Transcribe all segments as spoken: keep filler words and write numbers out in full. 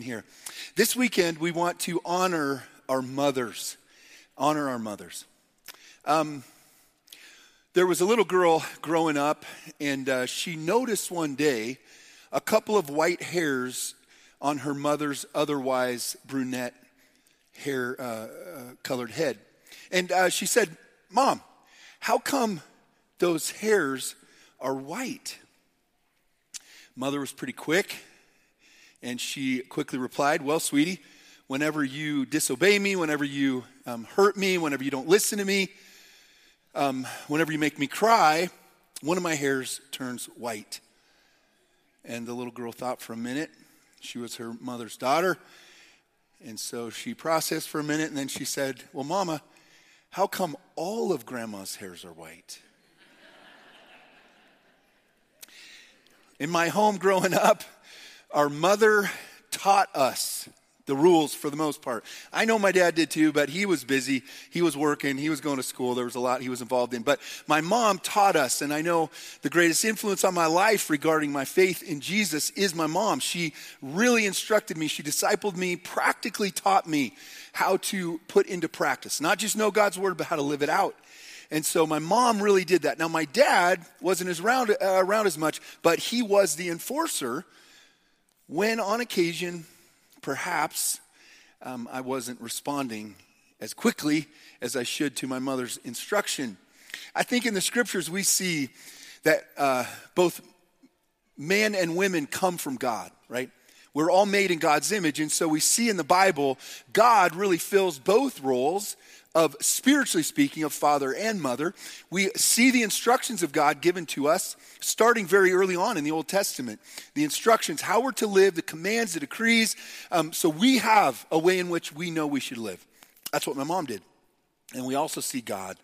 Here. This weekend, we want to honor our mothers. Honor our mothers. Um, there was a little girl growing up, and uh, she noticed one day a couple of white hairs on her mother's otherwise brunette hair uh, uh, colored head. And uh, she said, "Mom, how come those hairs are white?" Mother was pretty quick. And she quickly replied, "Well, sweetie, whenever you disobey me, whenever you um, hurt me, whenever you don't listen to me, um, whenever you make me cry, one of my hairs turns white." And the little girl thought for a minute. She was her mother's daughter. And so she processed for a minute, and then she said, "Well, Mama, how come all of Grandma's hairs are white?" In my home growing up, our mother taught us the rules for the most part. I know my dad did too, but he was busy. He was working. He was going to school. There was a lot he was involved in. But my mom taught us, and I know the greatest influence on my life regarding my faith in Jesus is my mom. She really instructed me. She discipled me, practically taught me how to put into practice. Not just know God's word, but how to live it out. And so my mom really did that. Now, my dad wasn't as round, uh, around as much, but he was the enforcer when on occasion, perhaps, um, I wasn't responding as quickly as I should to my mother's instruction. I think in the scriptures we see that uh, both men and women come from God, right? We're all made in God's image, and so we see in the Bible, God really fills both roles of, spiritually speaking, of father and mother. We see the instructions of God given to us starting very early on in the Old Testament. The instructions, how we're to live, the commands, the decrees. Um, so we have a way in which we know we should live. That's what my mom did. And we also see God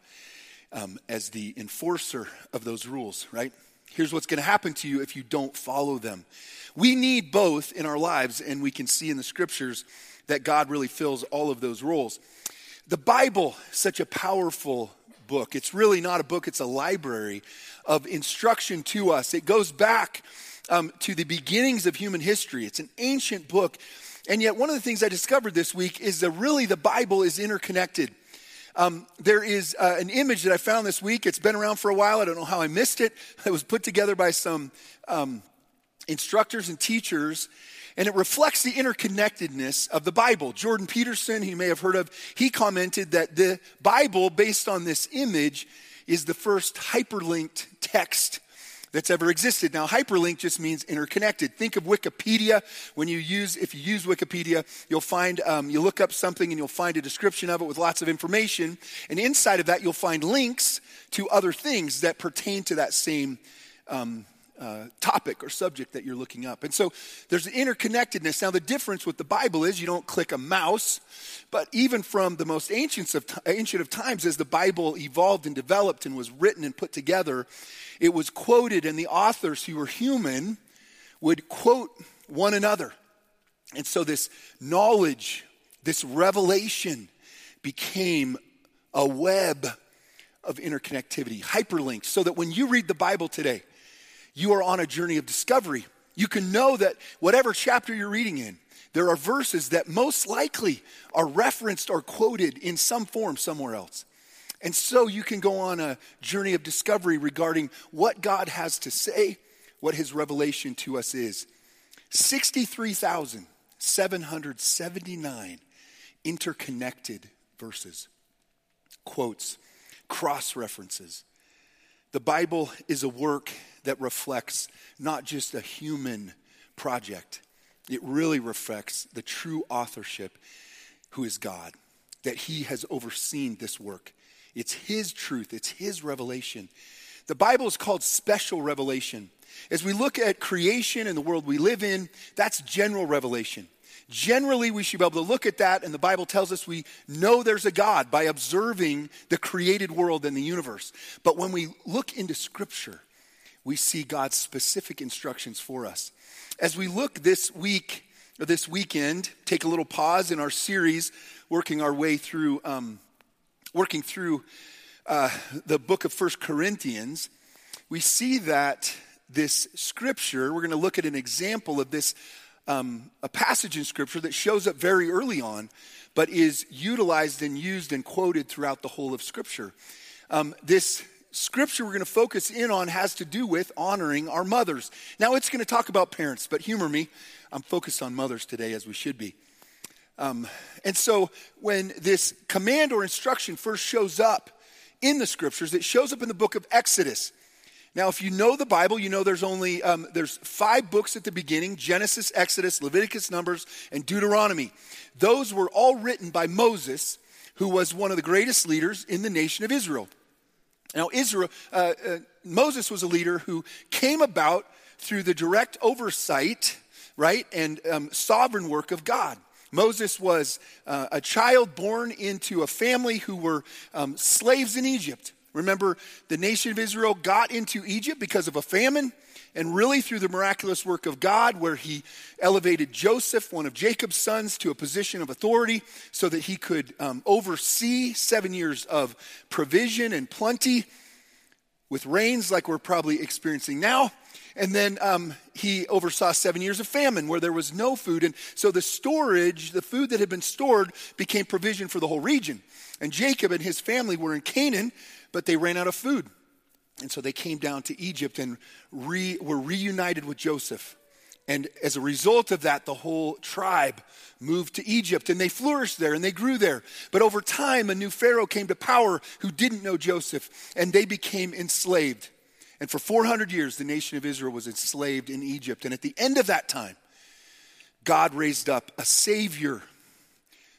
um, as the enforcer of those rules, right? Here's what's going to happen to you if you don't follow them. We need both in our lives, and we can see in the scriptures that God really fills all of those roles. The Bible, such a powerful book. It's really not a book, it's a library of instruction to us. It goes back um, to the beginnings of human history. It's an ancient book. And yet one of the things I discovered this week is that really the Bible is interconnected. Um, there is uh, an image that I found this week. It's been around for a while. I don't know how I missed it. It was put together by some um, instructors and teachers, and it reflects the interconnectedness of the Bible. Jordan Peterson, who you may have heard of, he commented that the Bible, based on this image, is the first hyperlinked text that's ever existed. Now, hyperlink just means interconnected. Think of Wikipedia. When you use, if you use Wikipedia, you'll find, um, you look up something and you'll find a description of it with lots of information. And inside of that, you'll find links to other things that pertain to that same um Uh, topic or subject that you're looking up. And so there's an interconnectedness. Now, the difference with the Bible is you don't click a mouse, but even from the most ancient of, ancient of times, as the Bible evolved and developed and was written and put together, it was quoted, and the authors who were human would quote one another. And so this knowledge, this revelation became a web of interconnectivity, hyperlinks, so that when you read the Bible today, you are on a journey of discovery. You can know that whatever chapter you're reading in, there are verses that most likely are referenced or quoted in some form somewhere else. And so you can go on a journey of discovery regarding what God has to say, what his revelation to us is. sixty-three thousand seven hundred seventy-nine interconnected verses, quotes, cross-references. The Bible is a work that reflects not just a human project. It really reflects the true authorship, who is God, that he has overseen this work. It's his truth. It's his revelation. The Bible is called special revelation. As we look at creation and the world we live in, that's general revelation. Generally, we should be able to look at that, and the Bible tells us we know there's a God by observing the created world and the universe. But when we look into Scripture, we see God's specific instructions for us. As we look this week, or this weekend, take a little pause in our series, working our way through, um, working through uh, the book of First Corinthians, we see that this Scripture, we're going to look at an example of this um, a passage in Scripture that shows up very early on, but is utilized and used and quoted throughout the whole of Scripture. Um, this Scripture we're going to focus in on has to do with honoring our mothers. Now, it's going to talk about parents, but humor me. I'm focused on mothers today, as we should be. Um, and so when this command or instruction first shows up in the Scriptures, it shows up in the book of Exodus. Now, if you know the Bible, you know there's only, um, there's five books at the beginning: Genesis, Exodus, Leviticus, Numbers, and Deuteronomy. Those were all written by Moses, who was one of the greatest leaders in the nation of Israel. Now, Israel, uh, uh, Moses was a leader who came about through the direct oversight, right, and um, sovereign work of God. Moses was uh, a child born into a family who were um, slaves in Egypt. Remember, the nation of Israel got into Egypt because of a famine, and really through the miraculous work of God, where he elevated Joseph, one of Jacob's sons, to a position of authority so that he could um, oversee seven years of provision and plenty with rains like we're probably experiencing now. And then um, he oversaw seven years of famine where there was no food. And so the storage, the food that had been stored, became provision for the whole region. And Jacob and his family were in Canaan, but they ran out of food. And so they came down to Egypt and re, were reunited with Joseph. And as a result of that, the whole tribe moved to Egypt, and they flourished there and they grew there. But over time, a new Pharaoh came to power who didn't know Joseph, and they became enslaved. And for four hundred years, the nation of Israel was enslaved in Egypt. And at the end of that time, God raised up a savior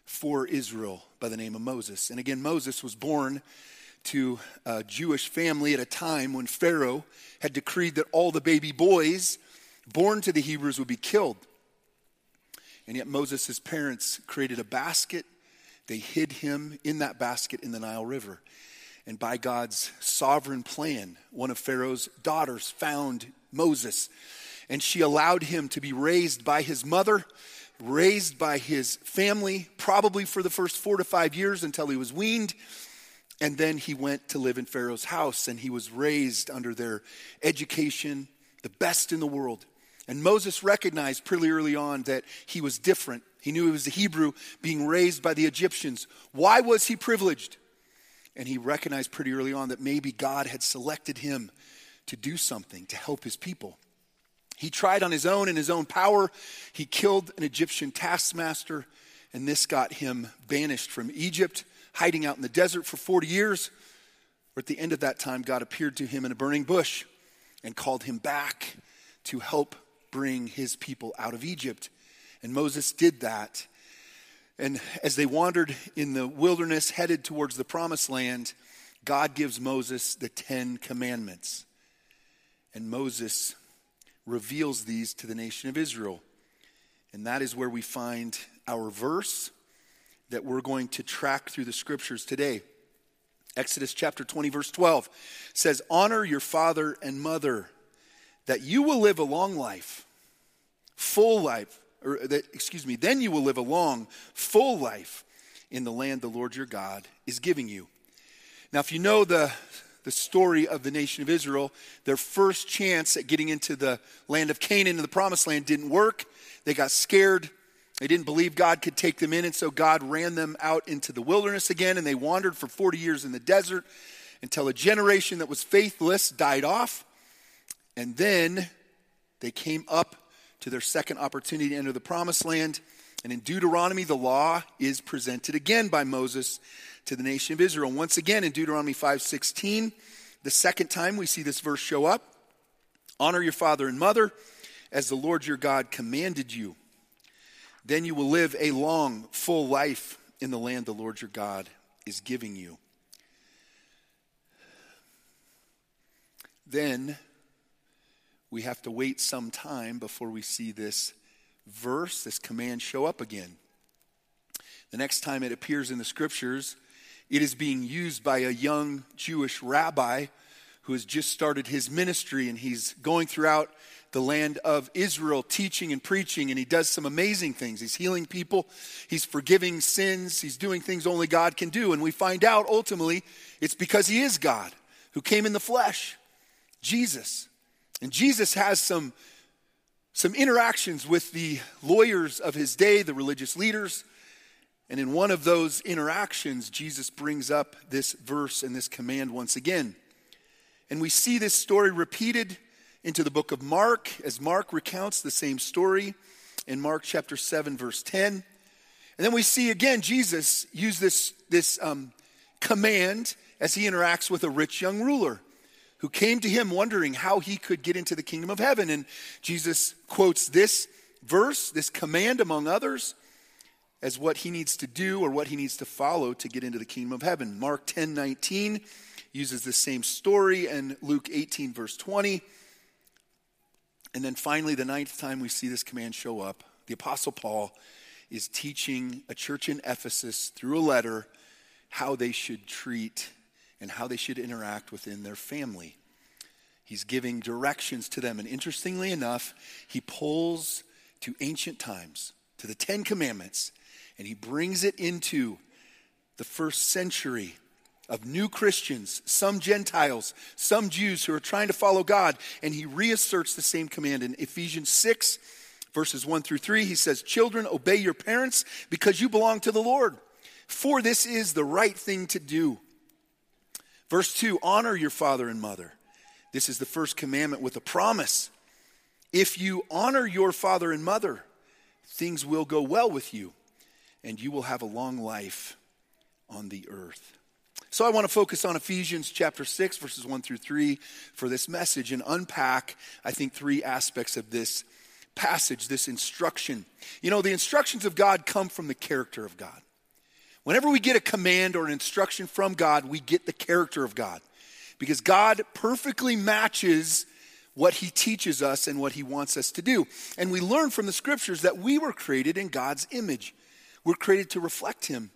for Israel by the name of Moses. And again, Moses was born to a Jewish family at a time when Pharaoh had decreed that all the baby boys born to the Hebrews would be killed. And yet Moses' parents created a basket. They hid him in that basket in the Nile River. And by God's sovereign plan, one of Pharaoh's daughters found Moses, and she allowed him to be raised by his mother, raised by his family, probably for the first four to five years until he was weaned. And then he went to live in Pharaoh's house, and he was raised under their education, the best in the world. And Moses recognized pretty early on that he was different. He knew he was a Hebrew being raised by the Egyptians. Why was he privileged? And he recognized pretty early on that maybe God had selected him to do something, to help his people. He tried on his own, in his own power. He killed an Egyptian taskmaster, and this got him banished from Egypt, hiding out in the desert for forty years. But at the end of that time, God appeared to him in a burning bush and called him back to help bring his people out of Egypt. And Moses did that. And as they wandered in the wilderness, headed towards the promised land, God gives Moses the Ten Commandments. And Moses reveals these to the nation of Israel. And that is where we find our verse that we're going to track through the Scriptures today. Exodus chapter twenty, verse twelve says, "Honor your father and mother, that you will live a long life, full life, Or that, excuse me, then you will live a long, full life in the land the Lord your God is giving you." Now, if you know the, the story of the nation of Israel, their first chance at getting into the land of Canaan and the promised land didn't work. They got scared. They didn't believe God could take them in, and so God ran them out into the wilderness again, and they wandered for forty years in the desert until a generation that was faithless died off, and then they came up to their second opportunity to enter the promised land. And in Deuteronomy, the law is presented again by Moses to the nation of Israel. Once again, in Deuteronomy five sixteen, the second time we see this verse show up, "Honor your father and mother as the Lord your God commanded you. Then you will live a long, full life in the land the Lord your God is giving you." Then we have to wait some time before we see this verse, this command, show up again. The next time it appears in the Scriptures, it is being used by a young Jewish rabbi who has just started his ministry, and he's going throughout the land of Israel teaching and preaching, and he does some amazing things. He's healing people, he's forgiving sins, he's doing things only God can do, and we find out ultimately it's because he is God who came in the flesh, Jesus. And Jesus has some some interactions with the lawyers of his day, the religious leaders. And in one of those interactions, Jesus brings up this verse and this command once again. And we see this story repeated into the book of Mark, as Mark recounts the same story in Mark chapter seven, verse ten. And then we see again Jesus use this, this um, command as he interacts with a rich young ruler who came to him wondering how he could get into the kingdom of heaven. And Jesus quotes this verse, this command among others, as what he needs to do or what he needs to follow to get into the kingdom of heaven. Mark ten nineteen uses the same story, and Luke eighteen verse twenty. And then finally, the ninth time we see this command show up, the Apostle Paul is teaching a church in Ephesus through a letter how they should treat and how they should interact within their family. He's giving directions to them. And interestingly enough, he pulls to ancient times, to the Ten Commandments, and he brings it into the first century of new Christians, some Gentiles, some Jews who are trying to follow God. And he reasserts the same command in Ephesians six, verses one through three. He says, "Children, obey your parents because you belong to the Lord, for this is the right thing to do." Verse two, "Honor your father and mother." This is the first commandment with a promise. "If you honor your father and mother, things will go well with you, and you will have a long life on the earth." So I want to focus on Ephesians chapter six, verses one through three for this message and unpack, I think, three aspects of this passage, this instruction. You know, the instructions of God come from the character of God. Whenever we get a command or an instruction from God, we get the character of God, because God perfectly matches what he teaches us and what he wants us to do. And we learn from the scriptures that we were created in God's image. We're created to reflect him.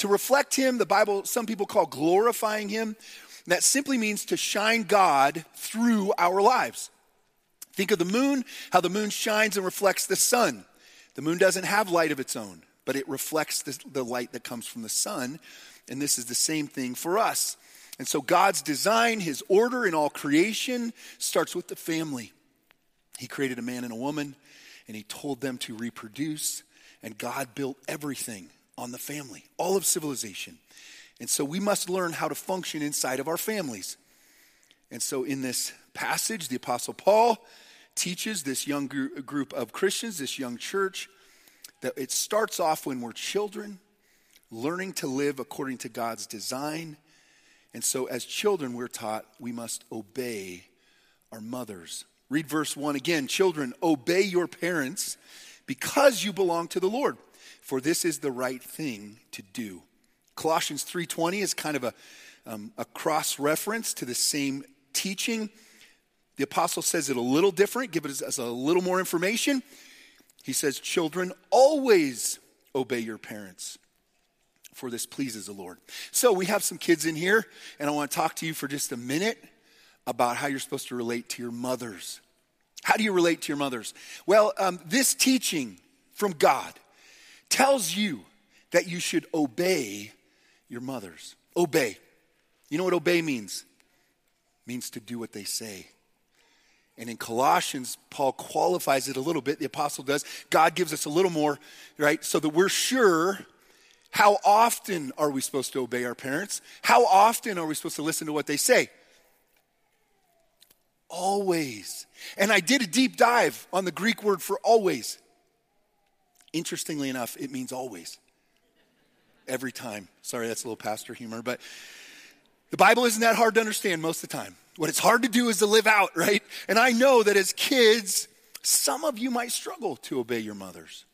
To reflect him, the Bible, some people call glorifying him. That simply means to shine God through our lives. Think of the moon, how the moon shines and reflects the sun. The moon doesn't have light of its own, but it reflects the, the light that comes from the sun. And this is the same thing for us. And so God's design, his order in all creation, starts with the family. He created a man and a woman, and he told them to reproduce. And God built everything on the family, all of civilization. And so we must learn how to function inside of our families. And so in this passage, the Apostle Paul teaches this young gr- group of Christians, this young church, that it starts off when we're children, learning to live according to God's design. And so as children, we're taught we must obey our mothers. Read verse one again. "Children, obey your parents because you belong to the Lord, for this is the right thing to do." Colossians three twenty is kind of a, um, a cross-reference to the same teaching. The apostle says it a little different, give us, us a little more information. He says, "Children, always obey your parents, for this pleases the Lord." So we have some kids in here, and I want to talk to you for just a minute about how you're supposed to relate to your mothers. How do you relate to your mothers? Well, um, this teaching from God tells you that you should obey your mothers. Obey. You know what obey means? It means to do what they say. And in Colossians, Paul qualifies it a little bit. The apostle does. God gives us a little more, right? So that we're sure, how often are we supposed to obey our parents? How often are we supposed to listen to what they say? Always. And I did a deep dive on the Greek word for always. Interestingly enough, it means always. Every time. Sorry, that's a little pastor humor, but the Bible isn't that hard to understand most of the time. What it's hard to do is to live out, right? And I know that as kids, some of you might struggle to obey your mothers.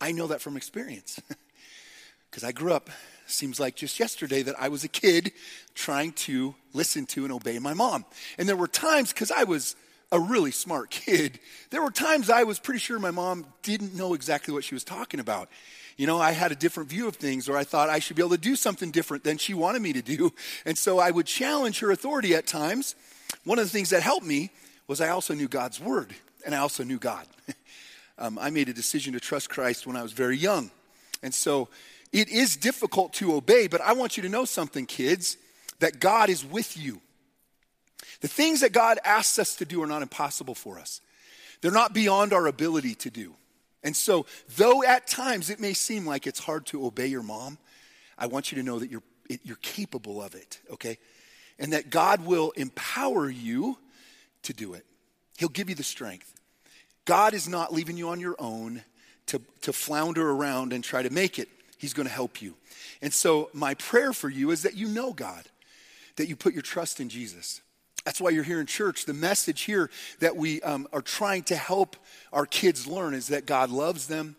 I know that from experience. Because I grew up, seems like just yesterday, that I was a kid trying to listen to and obey my mom. And there were times, because I was a really smart kid, there were times I was pretty sure my mom didn't know exactly what she was talking about. You know, I had a different view of things, or I thought I should be able to do something different than she wanted me to do. And so I would challenge her authority at times. One of the things that helped me was I also knew God's word, and I also knew God. um, I made a decision to trust Christ when I was very young. And so it is difficult to obey, but I want you to know something, kids, that God is with you. The things that God asks us to do are not impossible for us. They're not beyond our ability to do. And so, though at times it may seem like it's hard to obey your mom, I want you to know that you're you're capable of it, okay? And that God will empower you to do it. He'll give you the strength. God is not leaving you on your own to, to flounder around and try to make it. He's going to help you. And so, my prayer for you is that you know God, that you put your trust in Jesus. That's why you're here in church. The message here that we um, are trying to help our kids learn is that God loves them,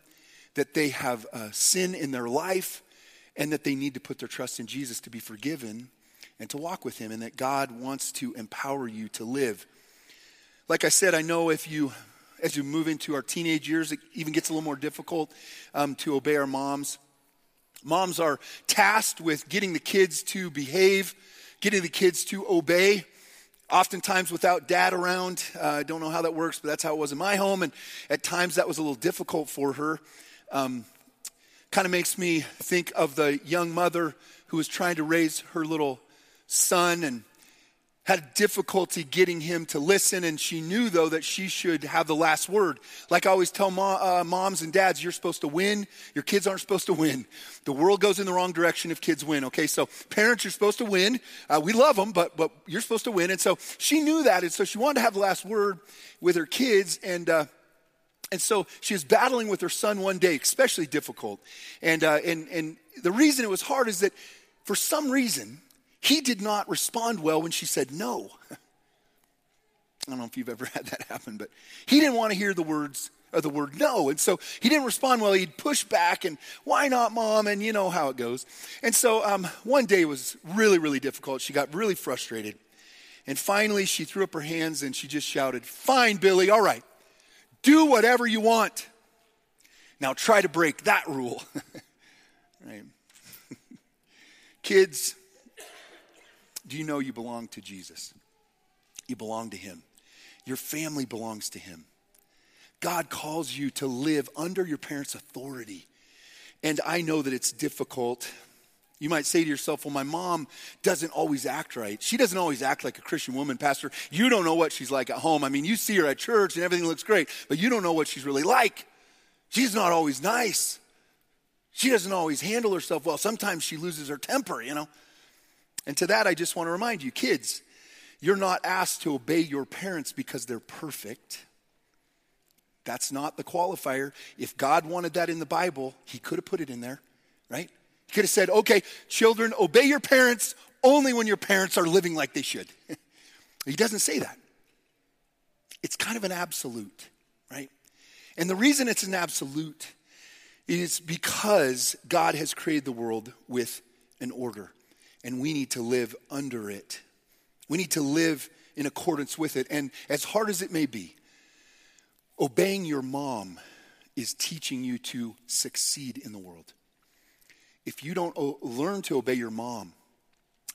that they have uh, sin in their life, and that they need to put their trust in Jesus to be forgiven and to walk with him, and that God wants to empower you to live. Like I said, I know if you, as you move into our teenage years, it even gets a little more difficult um, to obey our moms. Moms are tasked with getting the kids to behave, getting the kids to obey. Oftentimes without dad around. I uh, don't know how that works, but that's how it was in my home. And at times that was a little difficult for her. Um, kind of makes me think of the young mother who was trying to raise her little son and had difficulty getting him to listen. And she knew, though, that she should have the last word. Like I always tell mom, uh, moms and dads, you're supposed to win. Your kids aren't supposed to win. The world goes in the wrong direction if kids win, okay? So parents, you're supposed to win. Uh, we love them, but but you're supposed to win. And so she knew that. And so she wanted to have the last word with her kids. And uh, and so she was battling with her son one day, especially difficult. And uh, and And the reason it was hard is that for some reason, he did not respond well when she said no. I don't know if you've ever had that happen, but he didn't want to hear the words or the word no. And so he didn't respond well. He'd push back and why not, mom? And you know how it goes. And so um, one day was really, really difficult. She got really frustrated. And finally, she threw up her hands and she just shouted, "Fine, Billy, all right, do whatever you want. Now try to break that rule." Right? Kids, do you know you belong to Jesus? You belong to him. Your family belongs to him. God calls you to live under your parents' authority. And I know that it's difficult. You might say to yourself, "Well, my mom doesn't always act right. She doesn't always act like a Christian woman, Pastor. You don't know what she's like at home. I mean, you see her at church and everything looks great, but you don't know what she's really like. She's not always nice. She doesn't always handle herself well. Sometimes she loses her temper, you know." And to that, I just want to remind you, kids, you're not asked to obey your parents because they're perfect. That's not the qualifier. If God wanted that in the Bible, he could have put it in there, right? He could have said, "Okay, children, obey your parents only when your parents are living like they should." He doesn't say that. It's kind of an absolute, right? And the reason it's an absolute is because God has created the world with an order. And we need to live under it. We need to live in accordance with it. And as hard as it may be, obeying your mom is teaching you to succeed in the world. If you don't o- learn to obey your mom,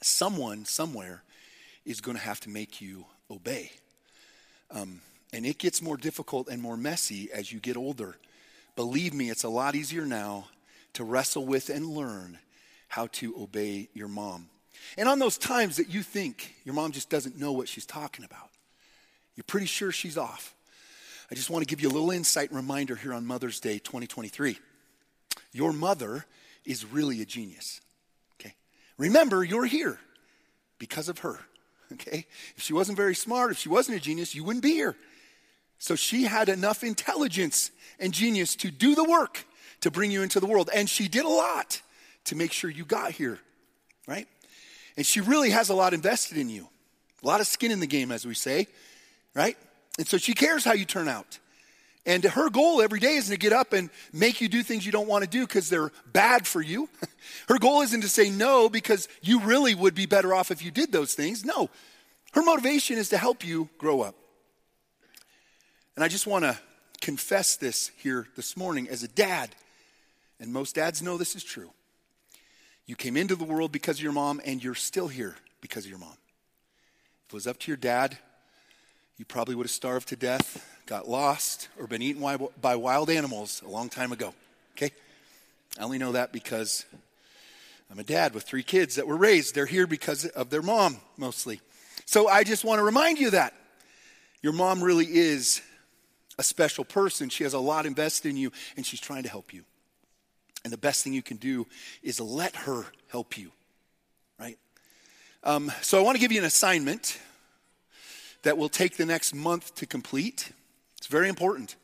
someone somewhere is going to have to make you obey. Um, and it gets more difficult and more messy as you get older. Believe me, it's a lot easier now to wrestle with and learn how to obey your mom. And on those times that you think your mom just doesn't know what she's talking about, you're pretty sure she's off, I just want to give you a little insight and reminder here on Mother's Day twenty twenty-three. Your mother is really a genius, okay? Remember, you're here because of her, okay? If she wasn't very smart, if she wasn't a genius, you wouldn't be here. So she had enough intelligence and genius to do the work to bring you into the world. And she did a lot to make sure you got here, right? And she really has a lot invested in you, a lot of skin in the game, as we say, right? And so she cares how you turn out. And her goal every day isn't to get up and make you do things you don't want to do because they're bad for you. Her goal isn't to say no because you really would be better off if you did those things. No, her motivation is to help you grow up. And I just want to confess this here this morning as a dad, and most dads know this is true. You came into the world because of your mom, and you're still here because of your mom. If it was up to your dad, you probably would have starved to death, got lost, or been eaten by wild animals a long time ago, okay? I only know that because I'm a dad with three kids that were raised. They're here because of their mom, mostly. So I just want to remind you that your mom really is a special person. She has a lot invested in you, and she's trying to help you. And the best thing you can do is let her help you, right? Um, so I want to give you an assignment that will take the next month to complete. It's very important,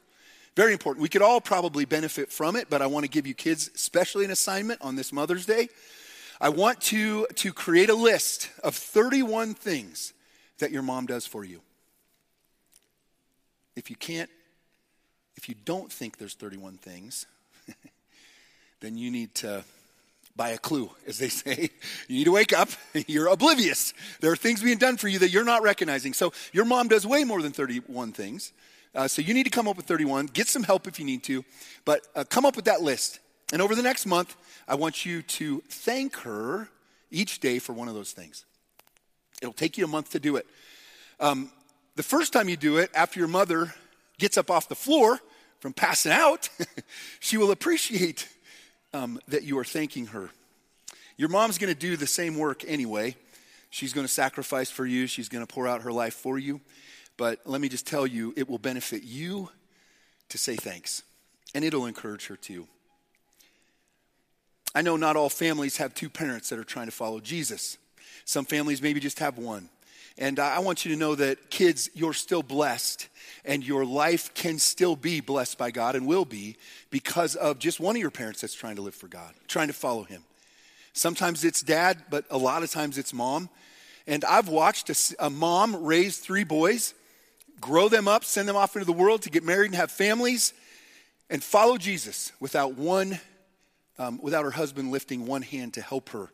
very important. We could all probably benefit from it, but I want to give you kids especially an assignment on this Mother's Day. I want to, to create a list of thirty-one things that your mom does for you. If you can't, if you don't think there's thirty-one things, then you need to buy a clue, as they say. You need to wake up. You're oblivious. There are things being done for you that you're not recognizing. So your mom does way more than thirty-one things. Uh, so you need to come up with thirty-one. Get some help if you need to. But uh, come up with that list. And over the next month, I want you to thank her each day for one of those things. It'll take you a month to do it. Um, the first time you do it, after your mother gets up off the floor from passing out, she will appreciate um, that you are thanking her. Your mom's going to do the same work anyway. She's going to sacrifice for you. She's going to pour out her life for you. But let me just tell you, it will benefit you to say thanks. And it'll encourage her too. I know not all families have two parents that are trying to follow Jesus. Some families maybe just have one. And I want you to know that, kids, you're still blessed, and your life can still be blessed by God and will be because of just one of your parents that's trying to live for God, trying to follow him. Sometimes it's dad, but a lot of times it's mom. And I've watched a, a mom raise three boys, grow them up, send them off into the world to get married and have families, and follow Jesus without one Um, without her husband lifting one hand to help her.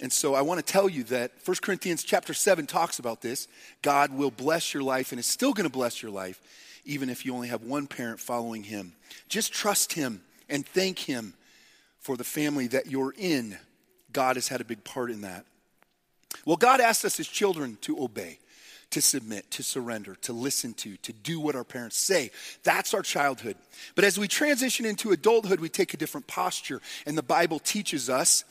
And so I want to tell you that First Corinthians chapter seven talks about this. God will bless your life and is still going to bless your life, even if you only have one parent following him. Just trust him and thank him for the family that you're in. God has had a big part in that. Well, God asked us as children to obey, to submit, to surrender, to listen to, to do what our parents say. That's our childhood. But as we transition into adulthood, we take a different posture. And the Bible teaches us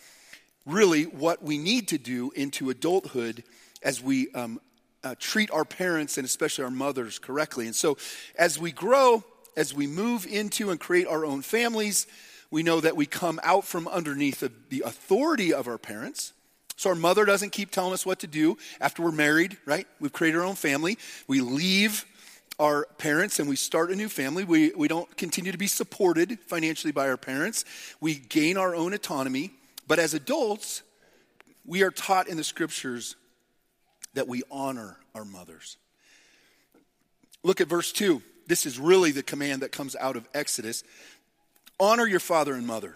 really what we need to do into adulthood as we um, uh, treat our parents and especially our mothers correctly. And so as we grow, as we move into and create our own families, we know that we come out from underneath the authority of our parents. So our mother doesn't keep telling us what to do after we're married, right? We've created our own family. We leave our parents and we start a new family. We we don't continue to be supported financially by our parents. We gain our own autonomy. But as adults, we are taught in the scriptures that we honor our mothers. Look at verse two. This is really the command that comes out of Exodus. Honor your father and mother.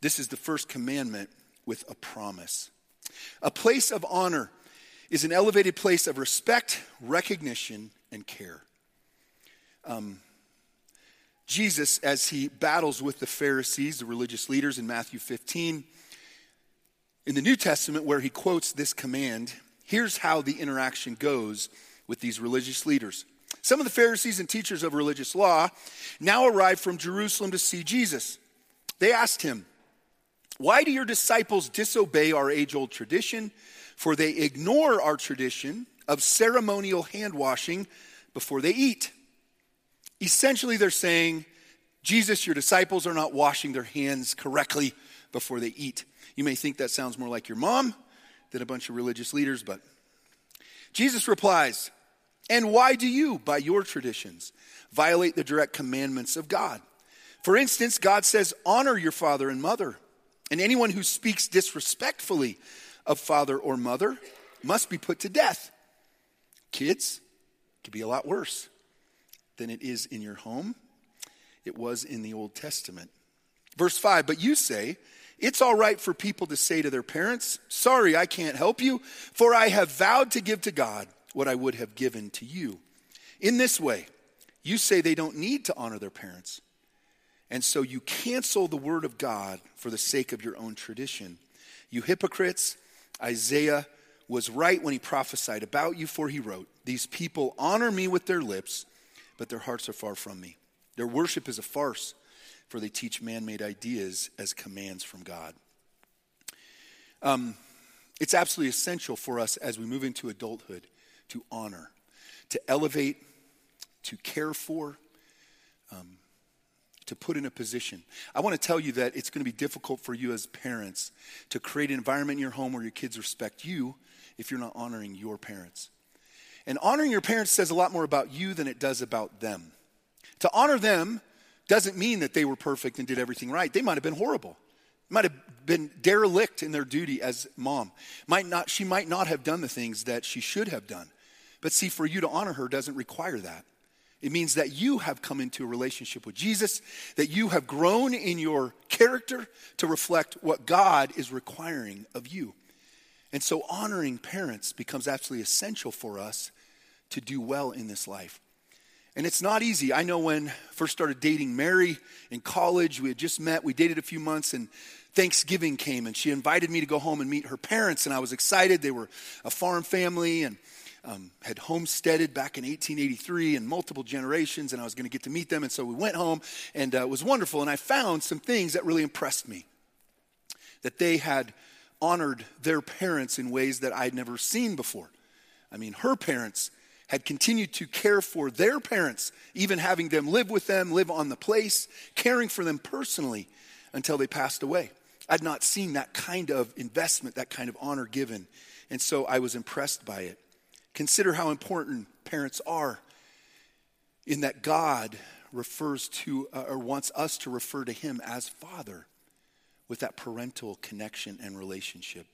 This is the first commandment with a promise. A place of honor is an elevated place of respect, recognition, and care. Um, Jesus, as he battles with the Pharisees, the religious leaders in Matthew fifteen, in the New Testament where he quotes this command, here's how the interaction goes with these religious leaders. Some of the Pharisees and teachers of religious law now arrived from Jerusalem to see Jesus. They asked him, "Why do your disciples disobey our age-old tradition? For they ignore our tradition of ceremonial hand-washing before they eat." Essentially, they're saying, Jesus, your disciples are not washing their hands correctly before they eat. You may think that sounds more like your mom than a bunch of religious leaders, but Jesus replies, "And why do you, by your traditions, violate the direct commandments of God? For instance, God says, honor your father and mother. And anyone who speaks disrespectfully of father or mother must be put to death." Kids, it could be a lot worse than it is in your home. It was in the Old Testament. Verse five, "But you say, it's all right for people to say to their parents, sorry, I can't help you, for I have vowed to give to God what I would have given to you. In this way, you say they don't need to honor their parents. And so you cancel the word of God for the sake of your own tradition. You hypocrites, Isaiah was right when he prophesied about you, for he wrote, these people honor me with their lips, but their hearts are far from me. Their worship is a farce, for they teach man-made ideas as commands from God." Um, it's absolutely essential for us as we move into adulthood to honor, to elevate, to care for, um, to put in a position. I want to tell you that it's going to be difficult for you as parents to create an environment in your home where your kids respect you if you're not honoring your parents. And honoring your parents says a lot more about you than it does about them. To honor them doesn't mean that they were perfect and did everything right. They might have been horrible. Might have been derelict in their duty as mom. Might not, she might not have done the things that she should have done. But see, for you to honor her doesn't require that. It means that you have come into a relationship with Jesus, that you have grown in your character to reflect what God is requiring of you. And so honoring parents becomes absolutely essential for us to do well in this life. And it's not easy. I know when I first started dating Mary in college, we had just met, we dated a few months, and Thanksgiving came, and she invited me to go home and meet her parents, and I was excited. They were a farm family and um, had homesteaded back in eighteen eighty-three and multiple generations, and I was going to get to meet them, and so we went home, and uh, it was wonderful, and I found some things that really impressed me, that they had honored their parents in ways that I'd never seen before. I mean, her parents had continued to care for their parents, even having them live with them, live on the place, caring for them personally until they passed away. I'd not seen that kind of investment, that kind of honor given, and so I was impressed by it. Consider how important parents are in that God refers to uh, or wants us to refer to him as Father with that parental connection and relationship.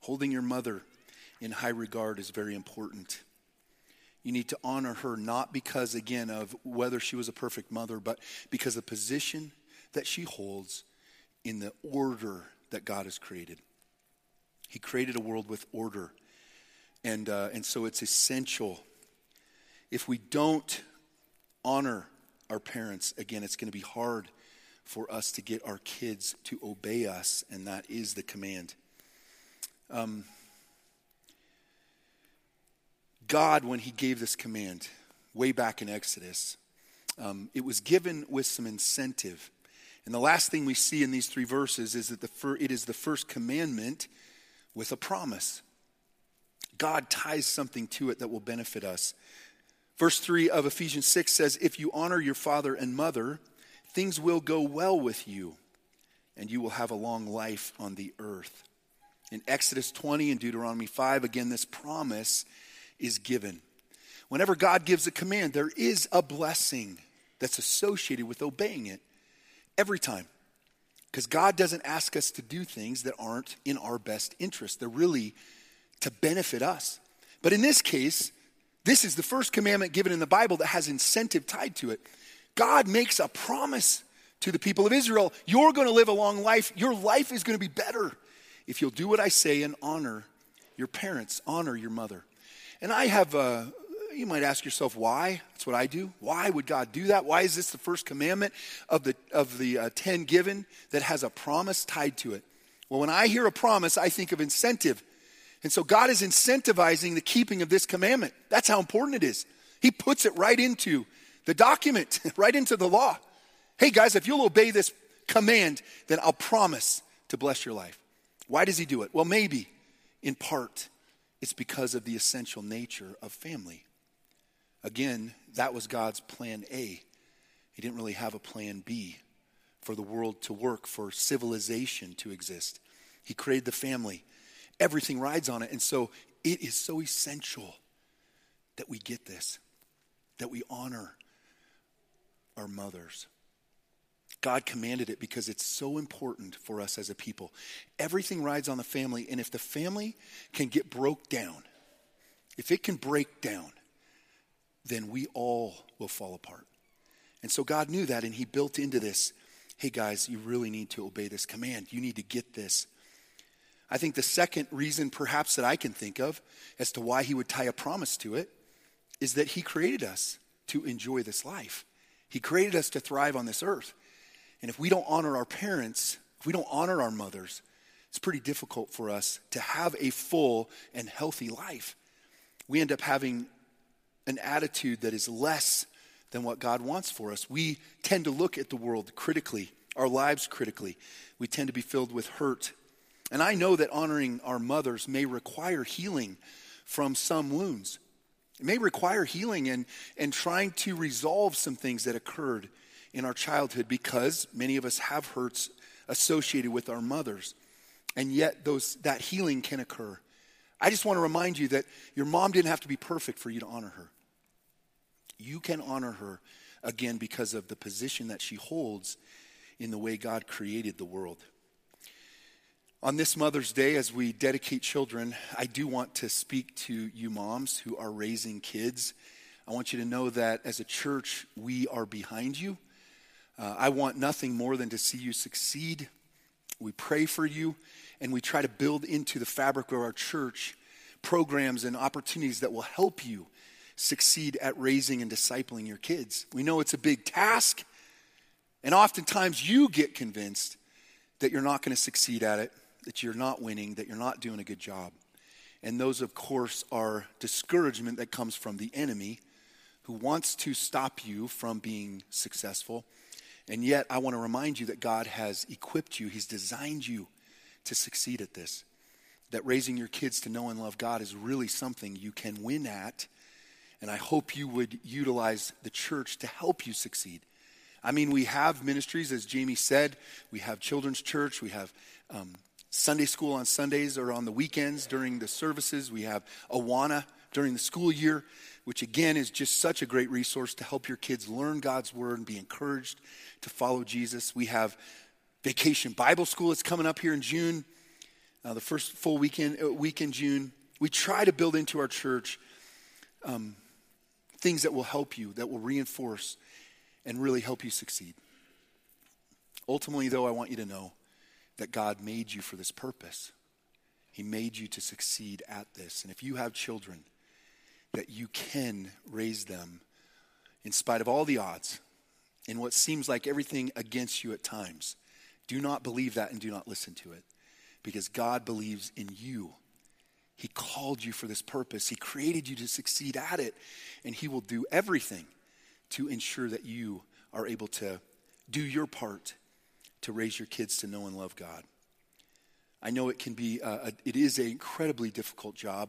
Holding your mother in high regard is very important. You need to honor her not because, again, of whether she was a perfect mother, but because the position that she holds in the order that God has created. He created a world with order. And, uh, and so it's essential. If we don't honor our parents, again, it's going to be hard for us to get our kids to obey us, and that is the command. Um. God, when he gave this command way back in Exodus, um, it was given with some incentive. And the last thing we see in these three verses is that the fir- it is the first commandment with a promise. God ties something to it that will benefit us. Verse three of Ephesians six says, "If you honor your father and mother, things will go well with you, and you will have a long life on the earth." In Exodus twenty and Deuteronomy five, again, this promise is given. Whenever God gives a command, there is a blessing that's associated with obeying it every time. Because God doesn't ask us to do things that aren't in our best interest. They're really to benefit us. But in this case, this is the first commandment given in the Bible that has incentive tied to it. God makes a promise to the people of Israel. You're going to live a long life. Your life is going to be better if you'll do what I say and honor your parents, honor your mother. And I have, uh, you might ask yourself, why? That's what I do. Why would God do that? Why is this the first commandment of the of the uh, ten given that has a promise tied to it? Well, when I hear a promise, I think of incentive. And so God is incentivizing the keeping of this commandment. That's how important it is. He puts it right into the document, right into the law. Hey, guys, if you'll obey this command, then I'll promise to bless your life. Why does he do it? Well, maybe in part, it's because of the essential nature of family. Again, that was God's plan A. He didn't really have a plan B for the world to work, for civilization to exist. He created the family. Everything rides on it. And so it is so essential that we get this, that we honor our mothers. God commanded it because it's so important for us as a people. Everything rides on the family, and if the family can get broke down, if it can break down, then we all will fall apart. And so God knew that, and he built into this, hey guys, you really need to obey this command. You need to get this. I think the second reason perhaps that I can think of as to why he would tie a promise to it is that he created us to enjoy this life. He created us to thrive on this earth. And if we don't honor our parents, if we don't honor our mothers, it's pretty difficult for us to have a full and healthy life. We end up having an attitude that is less than what God wants for us. We tend to look at the world critically, our lives critically. We tend to be filled with hurt. And I know that honoring our mothers may require healing from some wounds. It may require healing and, and trying to resolve some things that occurred in our childhood, because many of us have hurts associated with our mothers, and yet those that healing can occur. I just want to remind you that your mom didn't have to be perfect for you to honor her. You can honor her, again, because of the position that she holds in the way God created the world. On this Mother's Day, as we dedicate children, I do want to speak to you moms who are raising kids. I want you to know that as a church, we are behind you. Uh, I want nothing more than to see you succeed. We pray for you, and we try to build into the fabric of our church programs and opportunities that will help you succeed at raising and discipling your kids. We know it's a big task, and oftentimes you get convinced that you're not going to succeed at it, that you're not winning, that you're not doing a good job. And those, of course, are discouragement that comes from the enemy, who wants to stop you from being successful. And yet, I want to remind you that God has equipped you. He's designed you to succeed at this, that raising your kids to know and love God is really something you can win at. And I hope you would utilize the church to help you succeed. I mean, we have ministries, as Jamie said. We have children's church. We have um, Sunday school on Sundays or on the weekends during the services. We have Awana during the school year, which again is just such a great resource to help your kids learn God's word and be encouraged to follow Jesus. We have Vacation Bible School that's coming up here in June, uh, the first full weekend uh, week in June. We try to build into our church um, things that will help you, that will reinforce and really help you succeed. Ultimately, though, I want you to know that God made you for this purpose. He made you to succeed at this. And if you have children, that you can raise them in spite of all the odds and what seems like everything against you at times. Do not believe that and do not listen to it, because God believes in you. He called you for this purpose. He created you to succeed at it, and he will do everything to ensure that you are able to do your part to raise your kids to know and love God. I know it can be, uh, a, it is an incredibly difficult job.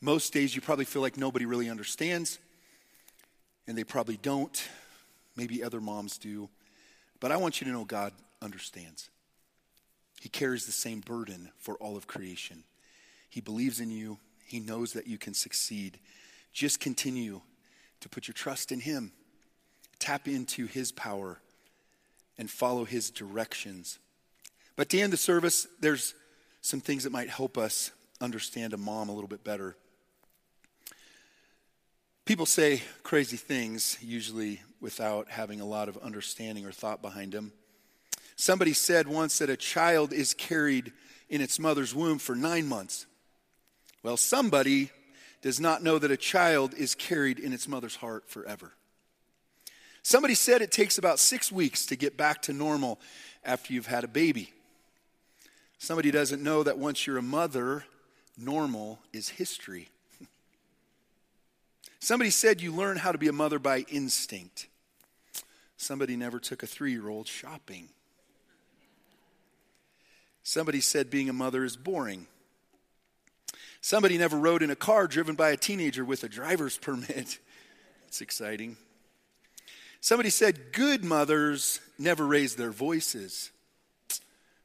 Most days you probably feel like nobody really understands, and they probably don't. Maybe other moms do. But I want you to know God understands. He carries the same burden for all of creation. He believes in you. He knows that you can succeed. Just continue to put your trust in him. Tap into his power and follow his directions. But to end the service, there's some things that might help us understand a mom a little bit better. People say crazy things, usually without having a lot of understanding or thought behind them. Somebody said once that a child is carried in its mother's womb for nine months. Well, somebody does not know that a child is carried in its mother's heart forever. Somebody said it takes about six weeks to get back to normal after you've had a baby. Somebody doesn't know that once you're a mother, normal is history. Somebody said you learn how to be a mother by instinct. Somebody never took a three-year-old shopping. Somebody said being a mother is boring. Somebody never rode in a car driven by a teenager with a driver's permit. It's exciting. Somebody said good mothers never raise their voices,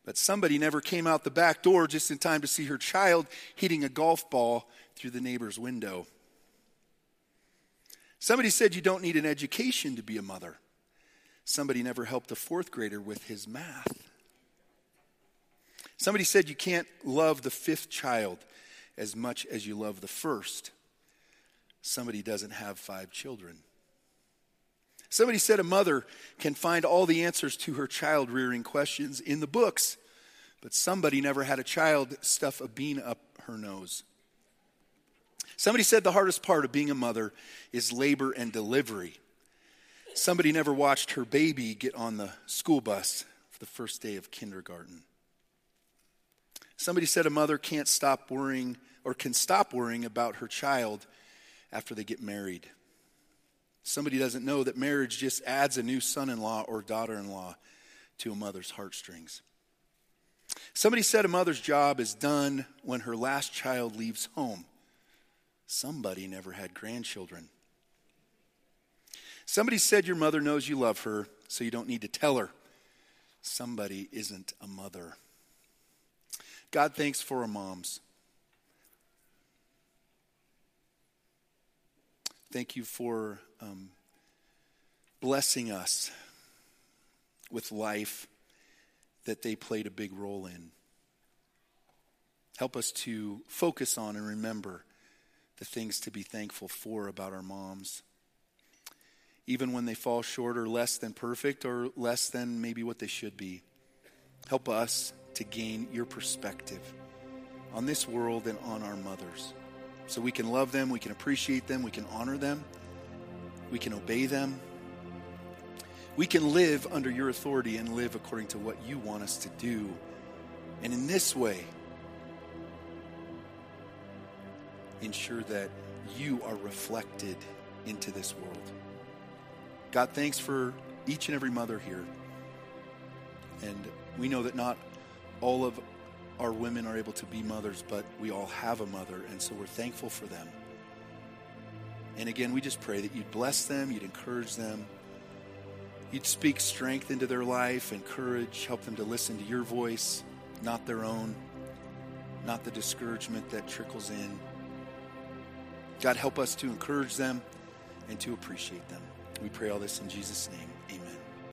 but somebody never came out the back door just in time to see her child hitting a golf ball through the neighbor's window. Somebody said you don't need an education to be a mother. Somebody never helped a fourth grader with his math. Somebody said you can't love the fifth child as much as you love the first. Somebody doesn't have five children. Somebody said a mother can find all the answers to her child-rearing questions in the books, but somebody never had a child stuff a bean up her nose. Somebody said the hardest part of being a mother is labor and delivery. Somebody never watched her baby get on the school bus for the first day of kindergarten. Somebody said a mother can't stop worrying or can stop worrying about her child after they get married. Somebody doesn't know that marriage just adds a new son-in-law or daughter-in-law to a mother's heartstrings. Somebody said a mother's job is done when her last child leaves home. Somebody never had grandchildren. Somebody said your mother knows you love her, so you don't need to tell her. Somebody isn't a mother. God thanks for our moms. Thank you for um, blessing us with life that they played a big role in. Help us to focus on and remember the things to be thankful for about our moms. Even when they fall short or less than perfect or less than maybe what they should be, help us to gain your perspective on this world and on our mothers. So we can love them, we can appreciate them, we can honor them, we can obey them. We can live under your authority and live according to what you want us to do. And in this way, ensure that you are reflected into this world. God, thanks for each and every mother here. And we know that not all of our women are able to be mothers, but we all have a mother, and so we're thankful for them. And again, we just pray that you'd bless them, you'd encourage them, you'd speak strength into their life and courage, help them to listen to your voice, not their own, not the discouragement that trickles in. God, help us to encourage them and to appreciate them. We pray all this in Jesus' name, amen.